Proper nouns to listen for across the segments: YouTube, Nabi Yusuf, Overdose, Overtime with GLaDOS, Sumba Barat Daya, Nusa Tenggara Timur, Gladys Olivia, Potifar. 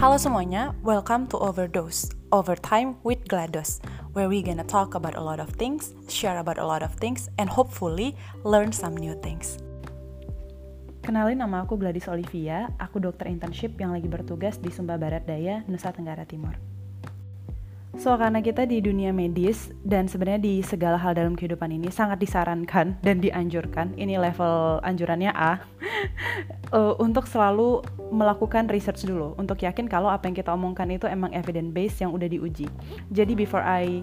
Halo semuanya, welcome to Overdose, Overtime with GLaDOS, where we gonna talk about a lot of things, share about a lot of things, and hopefully learn some new things. Kenalin, nama aku Gladys Olivia, aku dokter internship yang lagi bertugas di Sumba Barat Daya, Nusa Tenggara Timur. So, karena kita di dunia medis, dan sebenarnya di segala hal dalam kehidupan ini sangat disarankan dan dianjurkan, ini level anjurannya A, untuk selalu melakukan research dulu untuk yakin kalau apa yang kita omongkan itu emang evidence based yang udah diuji. Jadi before I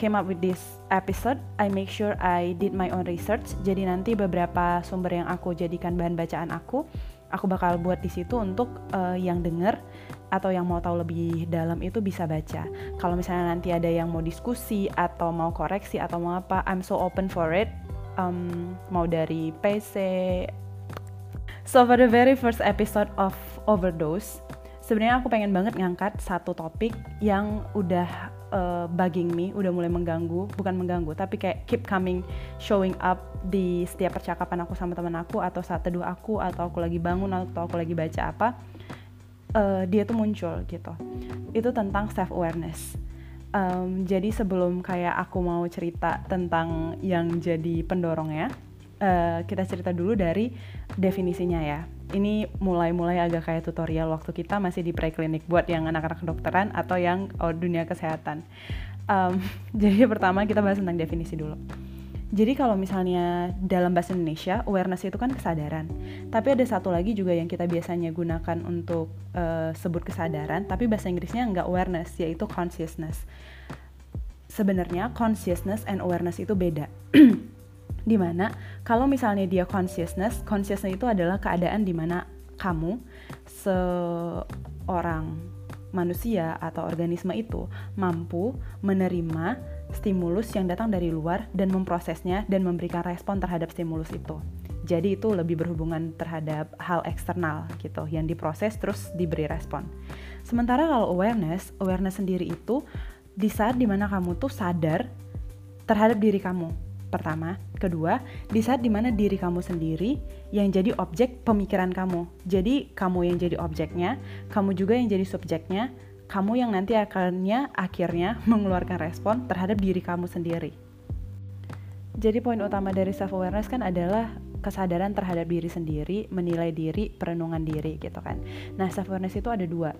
came up with this episode, I make sure I did my own research. Jadi nanti beberapa sumber yang aku jadikan bahan bacaan aku bakal buat di situ untuk yang denger atau yang mau tahu lebih dalam itu bisa baca. Kalau misalnya nanti ada yang mau diskusi atau mau koreksi atau mau apa, I'm so open for it. Mau dari PC. So for the very first episode of Overdose, sebenarnya aku pengen banget ngangkat satu topik yang udah bugging me, udah mulai mengganggu, tapi kayak keep coming, showing up di setiap percakapan aku sama teman aku, atau saat teduh aku, atau aku lagi bangun, atau aku lagi baca apa, dia tuh muncul gitu. Itu tentang self-awareness. Jadi sebelum kayak aku mau cerita tentang yang jadi pendorongnya, kita cerita dulu dari definisinya ya. Ini mulai agak kayak tutorial waktu kita masih di preklinik buat yang anak-anak kedokteran atau yang dunia kesehatan. Jadi pertama kita bahas tentang definisi dulu. Jadi kalau misalnya dalam bahasa Indonesia, awareness itu kan kesadaran. Tapi ada satu lagi juga yang kita biasanya gunakan untuk sebut kesadaran, tapi bahasa Inggrisnya nggak awareness, yaitu consciousness. Sebenarnya consciousness and awareness itu beda. Dimana kalau misalnya dia consciousness itu adalah keadaan dimana kamu seorang manusia atau organisme itu mampu menerima stimulus yang datang dari luar dan memprosesnya dan memberikan respon terhadap stimulus itu. Jadi itu lebih berhubungan terhadap hal eksternal gitu, yang diproses terus diberi respon. Sementara kalau awareness sendiri itu di saat dimana kamu tuh sadar terhadap diri kamu. Pertama, kedua, di saat dimana diri kamu sendiri yang jadi objek pemikiran kamu. Jadi kamu yang jadi objeknya, kamu juga yang jadi subjeknya, kamu yang nanti akhirnya mengeluarkan respon terhadap diri kamu sendiri. Jadi poin utama dari self-awareness kan adalah kesadaran terhadap diri sendiri, menilai diri, perenungan diri gitu kan. Nah, self-awareness itu ada dua,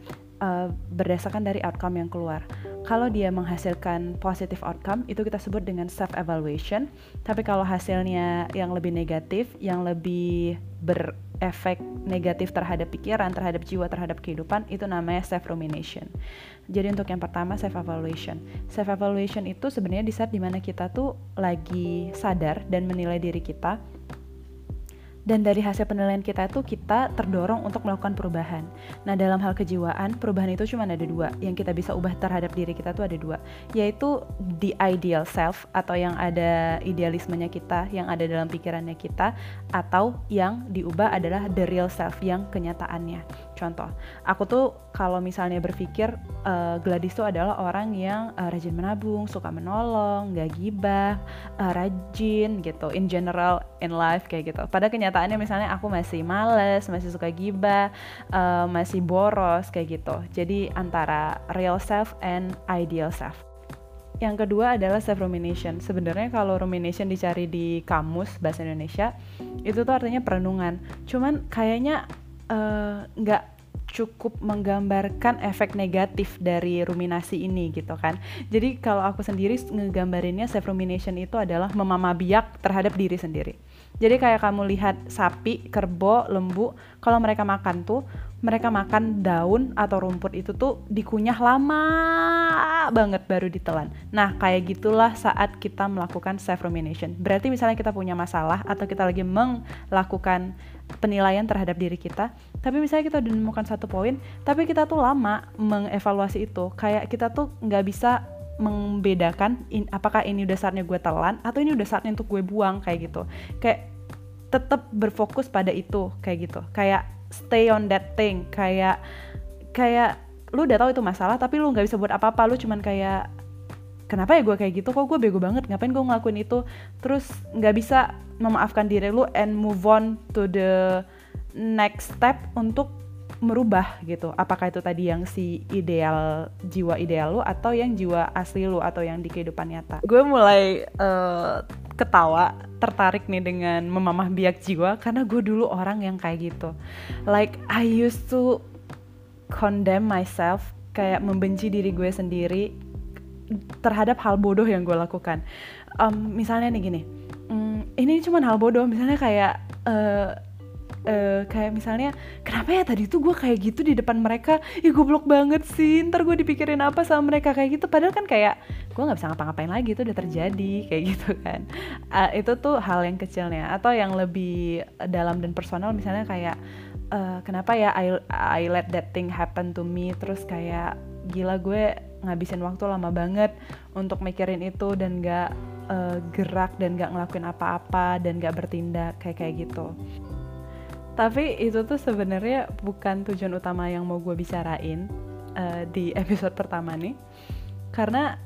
berdasarkan dari outcome yang keluar. Kalau dia menghasilkan positive outcome, itu kita sebut dengan self-evaluation. Tapi kalau hasilnya yang lebih negatif, yang lebih berefek negatif terhadap pikiran, terhadap jiwa, terhadap kehidupan, itu namanya self-rumination. Jadi untuk yang pertama, self-evaluation. Self-evaluation itu sebenarnya di saat dimana kita tuh lagi sadar dan menilai diri kita. Dan dari hasil penilaian kita itu, kita terdorong untuk melakukan perubahan. Nah, dalam hal kejiwaan, perubahan itu cuma ada dua. Yang kita bisa ubah terhadap diri kita itu ada dua. Yaitu the ideal self, atau yang ada idealismenya kita, yang ada dalam pikirannya kita. Atau yang diubah adalah the real self, yang kenyataannya. Contoh, aku tuh kalau misalnya berpikir, Gladys tuh adalah orang yang rajin menabung, suka menolong, gak gibah, rajin gitu, in general, in life kayak gitu. Pada kenyataan, misalnya aku masih males, masih suka gibah, masih boros kayak gitu. Jadi antara real self and ideal self. Yang kedua adalah self-rumination. Sebenarnya kalau rumination dicari di kamus bahasa Indonesia, itu tuh artinya perenungan. Cuman kayaknya nggak cukup menggambarkan efek negatif dari ruminasi ini gitu kan. Jadi kalau aku sendiri ngegambarinnya, self-rumination itu adalah memamabiak terhadap diri sendiri. Jadi kayak kamu lihat sapi, kerbau, lembu, kalau mereka makan daun atau rumput itu tuh dikunyah lama banget baru ditelan. Nah, kayak gitulah saat kita melakukan self-rumination. Berarti misalnya kita punya masalah atau kita lagi melakukan penilaian terhadap diri kita, tapi misalnya kita udah menemukan satu poin, tapi kita tuh lama mengevaluasi itu, kayak kita tuh nggak bisa membedakan apakah ini udah saatnya gue telan atau ini udah saatnya untuk gue buang kayak gitu. Kayak tetap berfokus pada itu kayak gitu, kayak stay on that thing, kayak lu udah tahu itu masalah tapi lu nggak bisa buat apa-apa, lu cuman kayak kenapa ya gue kayak gitu, kok gue bego banget, ngapain gue ngelakuin itu, terus nggak bisa memaafkan diri lu and move on to the next step untuk merubah gitu. Apakah itu tadi yang si ideal, jiwa ideal lu, atau yang jiwa asli lu, atau yang di kehidupan nyata. Gue mulai ketawa, tertarik nih dengan memamah biak jiwa, karena gue dulu orang yang kayak gitu. Like I used to condemn myself, kayak membenci diri gue sendiri terhadap hal bodoh yang gue lakukan. Misalnya nih gini, ini cuma hal bodoh, misalnya kayak kayak misalnya, kenapa ya tadi tuh gue kayak gitu di depan mereka, ya goblok banget sih, ntar gue dipikirin apa sama mereka kayak gitu, padahal kan kayak gue gak bisa ngapa-ngapain lagi, itu udah terjadi kayak gitu kan. Itu tuh hal yang kecilnya. Atau yang lebih dalam dan personal, misalnya kayak kenapa ya I let that thing happen to me, terus kayak gila gue ngabisin waktu lama banget untuk mikirin itu dan gak gerak dan gak ngelakuin apa-apa dan gak bertindak kayak gitu. Tapi itu tuh sebenarnya bukan tujuan utama yang mau gue bicarain di episode pertama nih, karena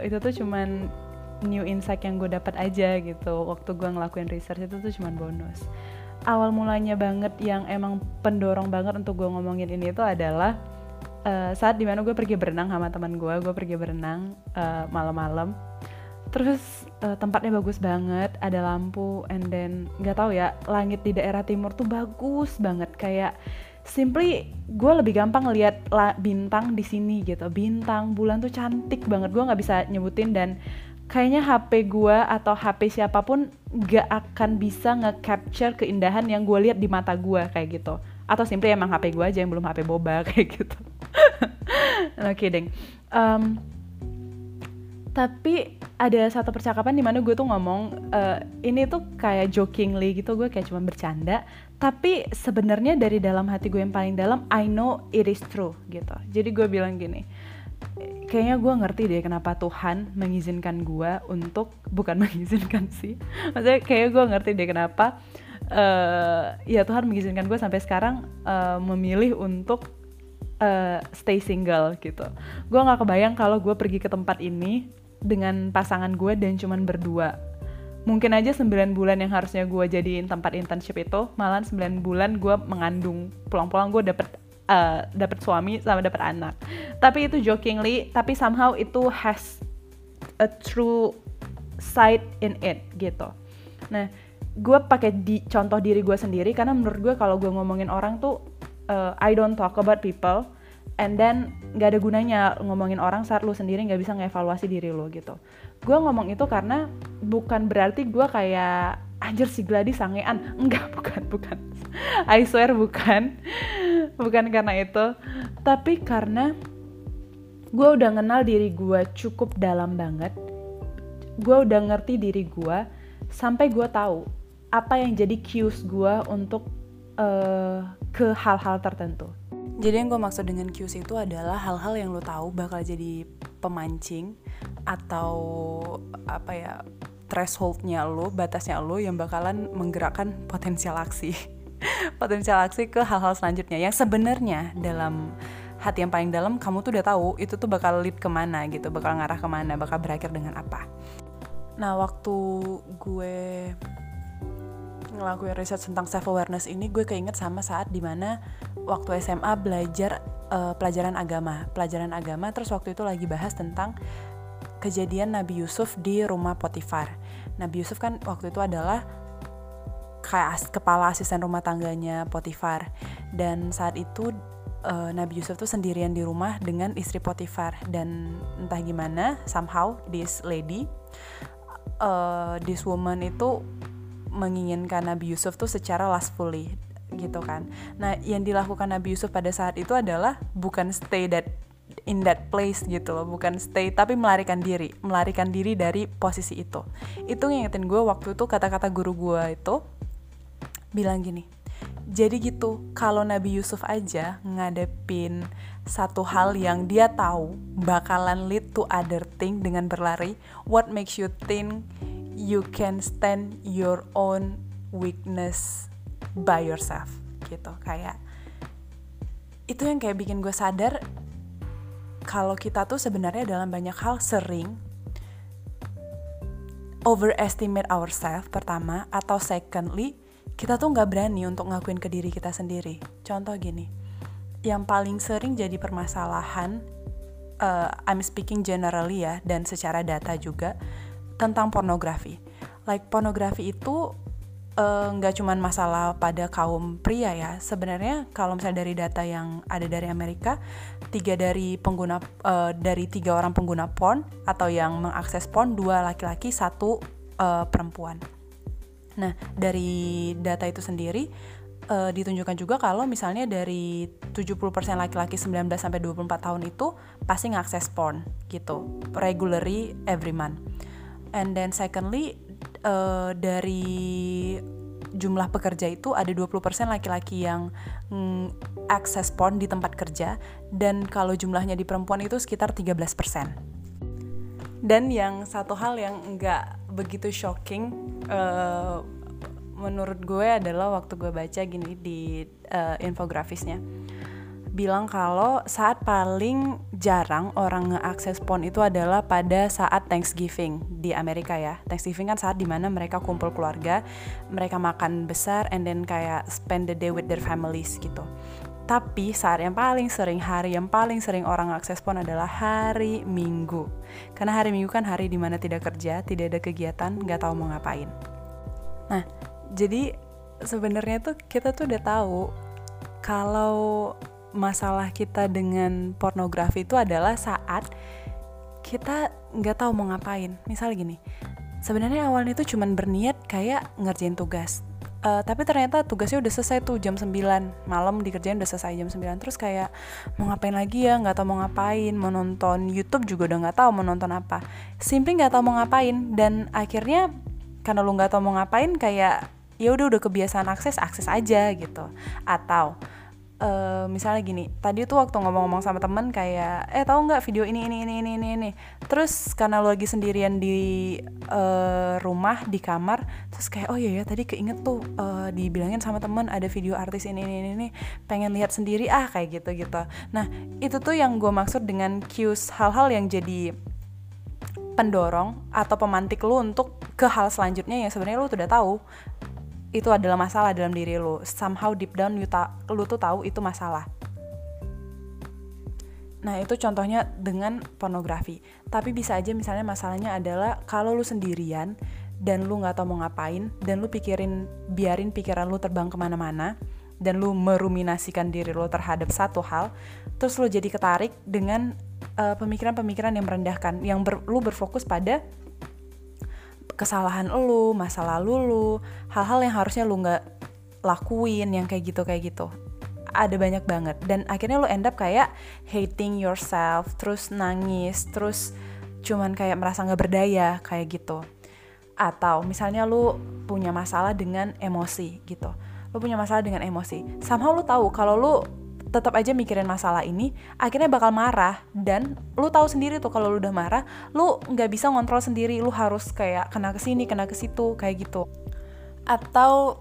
itu tuh cuman new insight yang gue dapat aja gitu. Waktu gue ngelakuin research itu tuh cuman bonus. Awal mulanya banget yang emang pendorong banget untuk gue ngomongin ini tuh adalah saat dimana gue pergi berenang sama teman gue. Gue pergi berenang malam-malam. Terus tempatnya bagus banget, ada lampu, and then gak tahu ya, langit di daerah timur tuh bagus banget, kayak simply gue lebih gampang lihat bintang di sini gitu, bintang, bulan tuh cantik banget, gue nggak bisa nyebutin dan kayaknya HP gue atau HP siapapun gak akan bisa nge-capture keindahan yang gue lihat di mata gue kayak gitu, atau simply emang HP gue aja yang belum HP boba kayak gitu. No kidding. Tapi ada satu percakapan di mana gue tuh ngomong ini tuh kayak jokingly gitu, gue kayak cuma bercanda, tapi sebenarnya dari dalam hati gue yang paling dalam I know it is true gitu. Jadi gue bilang gini, kayaknya gue ngerti deh kenapa Tuhan mengizinkan gue untuk, bukan mengizinkan sih, maksudnya kayaknya gue ngerti deh kenapa ya Tuhan mengizinkan gue sampai sekarang memilih untuk stay single gitu. Gue nggak kebayang kalau gue pergi ke tempat ini dengan pasangan gue dan cuman berdua. Mungkin aja 9 bulan yang harusnya gue jadiin tempat internship itu, malahan 9 bulan gue mengandung. Pulang-pulang gue dapet suami sama dapet anak. Tapi itu jokingly, tapi somehow itu has a true side in it gitu. Nah, gue pakai contoh diri gue sendiri karena menurut gue kalau gue ngomongin orang tuh I don't talk about people. And then gak ada gunanya ngomongin orang saat lu sendiri gak bisa ngevaluasi diri lu gitu. Gue ngomong itu karena bukan berarti gue kayak anjir si Gladys sangean. Enggak, bukan. I swear bukan. Bukan karena itu. Tapi karena gue udah kenal diri gue cukup dalam banget. Gue udah ngerti diri gue sampai gue tahu apa yang jadi cues gue untuk ke hal-hal tertentu. Jadi yang gue maksud dengan cues itu adalah hal-hal yang lo tahu bakal jadi pemancing atau apa ya, threshold-nya lo, batasnya lo yang bakalan menggerakkan potensial aksi. Potensial aksi ke hal-hal selanjutnya yang sebenarnya dalam hati yang paling dalam kamu tuh udah tahu itu tuh bakal lead kemana gitu, bakal ngarah kemana, bakal berakhir dengan apa. Nah, waktu gue ngelakuin riset tentang self-awareness ini, gue keinget sama saat dimana waktu SMA belajar pelajaran agama, terus waktu itu lagi bahas tentang kejadian Nabi Yusuf di rumah Potifar. Nabi Yusuf kan waktu itu adalah kayak kepala asisten rumah tangganya Potifar, dan saat itu Nabi Yusuf tuh sendirian di rumah dengan istri Potifar, dan entah gimana somehow this lady, this woman itu menginginkan Nabi Yusuf tuh secara lustfully gitu kan. Nah, yang dilakukan Nabi Yusuf pada saat itu adalah bukan stay in that place gitu loh, bukan stay, tapi melarikan diri dari posisi itu. Itu ngingetin gue waktu itu kata-kata guru gue itu bilang gini, jadi gitu, kalau Nabi Yusuf aja ngadepin satu hal yang dia tahu bakalan lead to other thing dengan berlari, what makes you think you can stand your own weakness by yourself gitu. Kayak itu yang kayak bikin gue sadar kalau kita tuh sebenarnya dalam banyak hal sering overestimate ourselves pertama, atau secondly kita tuh nggak berani untuk ngakuin ke diri kita sendiri. Contoh gini, yang paling sering jadi permasalahan, I'm speaking generally ya, dan secara data juga, tentang pornografi. Like, pornografi itu nggak cuman masalah pada kaum pria ya. Sebenarnya kalau misalnya dari data yang ada dari Amerika, 3 orang pengguna porn atau yang mengakses porn, 2 laki-laki, 1 perempuan. Nah, dari data itu sendiri ditunjukkan juga kalau misalnya dari 70% laki-laki 19-24 tahun itu pasti ngakses porn gitu, regularly every month. And then secondly, dari jumlah pekerja itu ada 20% laki-laki yang akses porn di tempat kerja, dan kalau jumlahnya di perempuan itu sekitar 13%. Dan yang satu hal yang nggak begitu shocking menurut gue adalah waktu gue baca gini di infografisnya, bilang kalau saat paling jarang orang ngeakses porn itu adalah pada saat Thanksgiving di Amerika ya. Thanksgiving kan saat dimana mereka kumpul keluarga, mereka makan besar, and then kayak spend the day with their families gitu. Tapi saat yang paling sering, hari yang paling sering orang akses porn adalah hari Minggu. Karena hari Minggu kan hari dimana tidak kerja, tidak ada kegiatan, nggak tahu mau ngapain. Nah, jadi sebenarnya tuh kita tuh udah tahu kalau masalah kita dengan pornografi itu adalah saat kita nggak tahu mau ngapain. Misal gini, sebenarnya awalnya itu cuma berniat kayak ngerjain tugas, tapi ternyata tugasnya udah selesai tuh jam 9 malam, dikerjain udah selesai jam 9, terus kayak mau ngapain lagi ya, nggak tahu mau ngapain, mau nonton YouTube juga udah nggak tahu mau nonton apa, simply nggak tahu mau ngapain. Dan akhirnya karena lu nggak tahu mau ngapain, kayak ya udah kebiasaan akses aja gitu. Atau misalnya gini, tadi tuh waktu ngomong-ngomong sama temen kayak tau nggak video ini, terus karena lu lagi sendirian di rumah di kamar, terus kayak oh iya ya tadi keinget tuh dibilangin sama temen ada video artis ini, pengen lihat sendiri kayak gitu. Nah, itu tuh yang gue maksud dengan cues, hal-hal yang jadi pendorong atau pemantik lu untuk ke hal selanjutnya yang sebenarnya lu udah tahu itu adalah masalah dalam diri lu. Somehow deep down lu tuh tahu itu masalah. Nah, itu contohnya dengan pornografi. Tapi bisa aja misalnya masalahnya adalah kalau lu sendirian dan lu nggak tahu mau ngapain, dan lu biarin pikiran lu terbang kemana-mana, dan lu meruminasikan diri lu terhadap satu hal, terus lu jadi ketarik dengan pemikiran-pemikiran yang merendahkan, yang lu berfokus pada kesalahan lu, masa lalu lu, hal-hal yang harusnya lu nggak lakuin, yang kayak gitu ada banyak banget. Dan akhirnya lu end up kayak hating yourself, terus nangis, terus cuman kayak merasa nggak berdaya kayak gitu. Atau misalnya lu punya masalah dengan emosi gitu, somehow lu tahu kalau lu tetap aja mikirin masalah ini, akhirnya bakal marah. Dan lu tahu sendiri tuh kalau lu udah marah, lu nggak bisa ngontrol sendiri, lu harus kayak kena kesini, kena kesitu, kayak gitu. Atau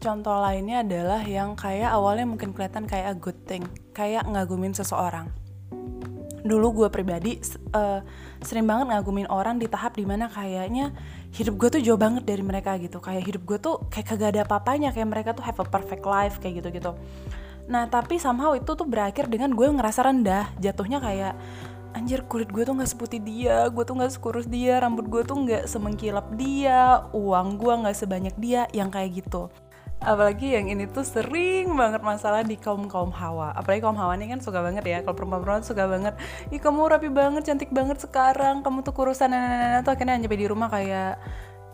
contoh lainnya adalah yang kayak awalnya mungkin kelihatan kayak a good thing, kayak ngagumin seseorang. Dulu gue pribadi sering banget ngagumin orang di tahap dimana kayaknya hidup gue tuh jauh banget dari mereka gitu, kayak hidup gue tuh kayak kagak ada apa-apanya, kayak mereka tuh have a perfect life kayak gitu. Nah, tapi somehow itu tuh berakhir dengan gue ngerasa rendah. Jatuhnya kayak, anjir, kulit gue tuh gak seputih dia, gue tuh gak sekurus dia, rambut gue tuh gak semengkilap dia, uang gue gak sebanyak dia, yang kayak gitu. Apalagi yang ini tuh sering banget masalah di kaum hawa. Apalagi kaum hawa ini kan suka banget ya, kalau perempuan suka banget, ih kamu rapi banget, cantik banget sekarang, kamu tuh kurusan, nah, tuh akhirnya nyampe di rumah kayak,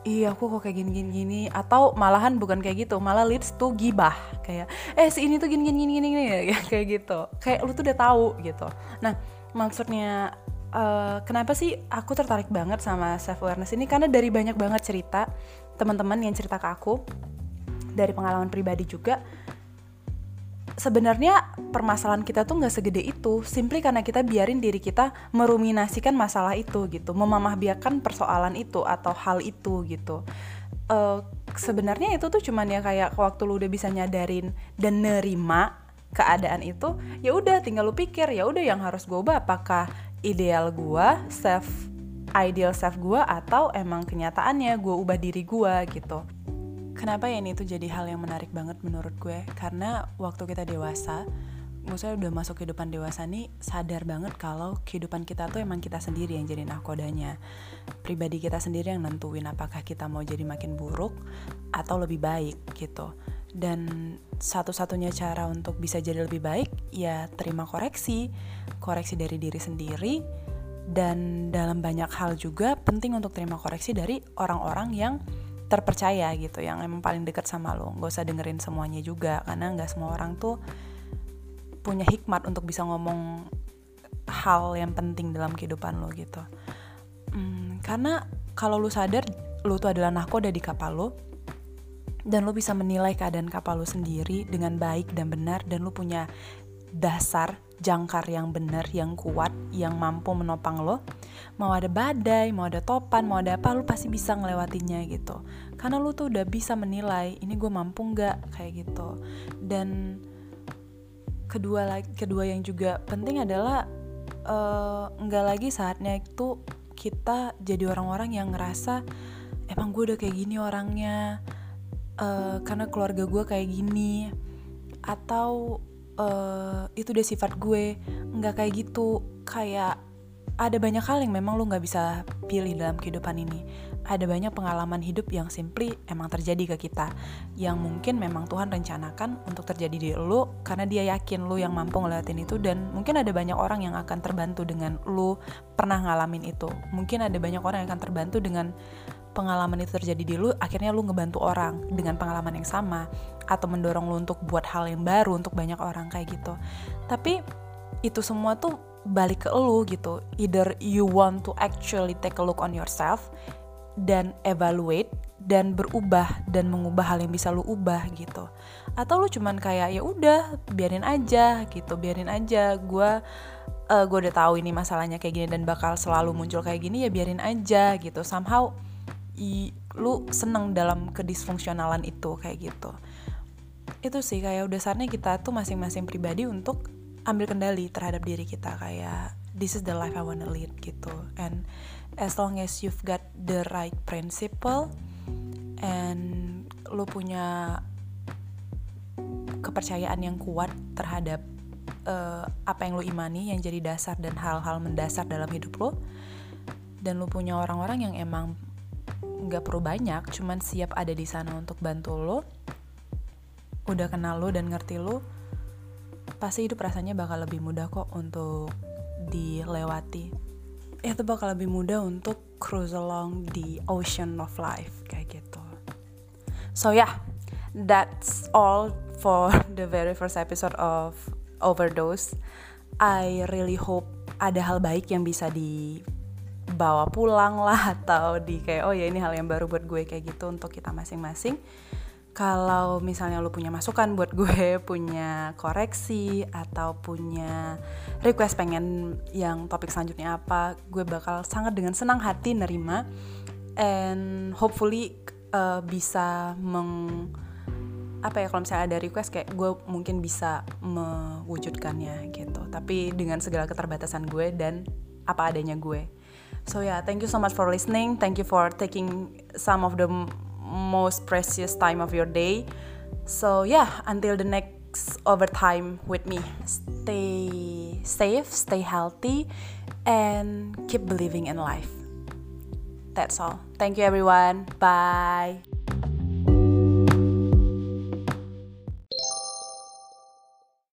iya aku kok kayak gini. Atau malahan bukan kayak gitu, malah leads tuh gibah, kayak si ini tuh gini ya, kayak gitu, kayak lu tuh udah tahu gitu. Nah, maksudnya kenapa sih aku tertarik banget sama self awareness ini, karena dari banyak banget cerita teman-teman yang cerita ke aku, dari pengalaman pribadi juga, sebenarnya permasalahan kita tuh nggak segede itu, simply karena kita biarin diri kita meruminasikan masalah itu gitu, memamahbiakan persoalan itu atau hal itu gitu. Sebenarnya itu tuh cuman ya kayak waktu lu udah bisa nyadarin dan nerima keadaan itu, ya udah tinggal lu pikir, ya udah yang harus gue ubah apakah ideal gue, ideal self gue, atau emang kenyataannya gue ubah diri gue gitu. Kenapa ya ini tuh jadi hal yang menarik banget menurut gue? Karena waktu kita dewasa, maksudnya udah masuk kehidupan dewasa nih, sadar banget kalau kehidupan kita tuh emang kita sendiri yang jadi nahkodanya. Pribadi kita sendiri yang nentuin apakah kita mau jadi makin buruk atau lebih baik gitu. Dan satu-satunya cara untuk bisa jadi lebih baik ya terima koreksi dari diri sendiri, dan dalam banyak hal juga penting untuk terima koreksi dari orang-orang yang terpercaya gitu, yang emang paling dekat sama lo. Gak usah dengerin semuanya juga, karena gak semua orang tuh punya hikmat untuk bisa ngomong hal yang penting dalam kehidupan lo gitu. Karena kalau lo sadar lo tuh adalah nahkoda di kapal lo, dan lo bisa menilai keadaan kapal lo sendiri dengan baik dan benar, dan lo punya dasar jangkar yang benar, yang kuat, yang mampu menopang lo. Mau ada badai, mau ada topan, mau ada apa, lo pasti bisa ngelewatinya gitu. Karena lo tuh udah bisa menilai, ini gue mampu nggak kayak gitu. Dan kedua yang juga penting adalah nggak lagi saatnya itu kita jadi orang-orang yang ngerasa emang gue udah kayak gini orangnya, karena keluarga gue kayak gini, atau itu udah sifat gue. Nggak kayak gitu. Kayak ada banyak hal yang memang lo nggak bisa pilih dalam kehidupan ini. Ada banyak pengalaman hidup yang simply emang terjadi ke kita, yang mungkin memang Tuhan rencanakan untuk terjadi di lo, karena dia yakin lo yang mampu ngeliatin itu. Dan mungkin ada banyak orang yang akan terbantu dengan lo pernah ngalamin itu. Mungkin ada banyak orang yang akan terbantu dengan pengalaman itu terjadi di lu, akhirnya lu ngebantu orang dengan pengalaman yang sama, atau mendorong lu untuk buat hal yang baru untuk banyak orang kayak gitu. Tapi itu semua tuh balik ke lu gitu. Either you want to actually take a look on yourself dan evaluate dan berubah dan mengubah hal yang bisa lu ubah gitu. Atau lu cuman kayak ya udah biarin aja gitu, biarin aja gue udah tahu ini masalahnya kayak gini dan bakal selalu muncul kayak gini, ya biarin aja gitu. Somehow lu seneng dalam kedisfungsionalan itu kayak gitu. Itu sih kayak udah saatnya kita tuh masing-masing pribadi untuk ambil kendali terhadap diri kita, kayak this is the life I wanna lead gitu. And as long as you've got the right principle and lu punya kepercayaan yang kuat terhadap apa yang lu imani yang jadi dasar dan hal-hal mendasar dalam hidup lu, dan lu punya orang-orang yang emang nggak perlu banyak, cuman siap ada di sana untuk bantu lo, udah kenal lo dan ngerti lo, pasti hidup rasanya bakal lebih mudah kok untuk dilewati. Itu bakal lebih mudah untuk cruise along the ocean of life kayak gitu. So yeah, that's all for the very first episode of Overdose. I really hope ada hal baik yang bisa dibawa pulang lah, atau di kayak oh ya ini hal yang baru buat gue kayak gitu untuk kita masing-masing. Kalau misalnya lo punya masukan buat gue, punya koreksi atau punya request pengen yang topik selanjutnya apa, gue bakal sangat dengan senang hati nerima, and hopefully bisa kalau misalnya ada request kayak gue mungkin bisa mewujudkannya gitu, tapi dengan segala keterbatasan gue dan apa adanya gue. So yeah, thank you so much for listening. Thank you for taking some of the most precious time of your day. So yeah, until the next overtime with me. Stay safe, stay healthy, and keep believing in life. That's all. Thank you everyone. Bye.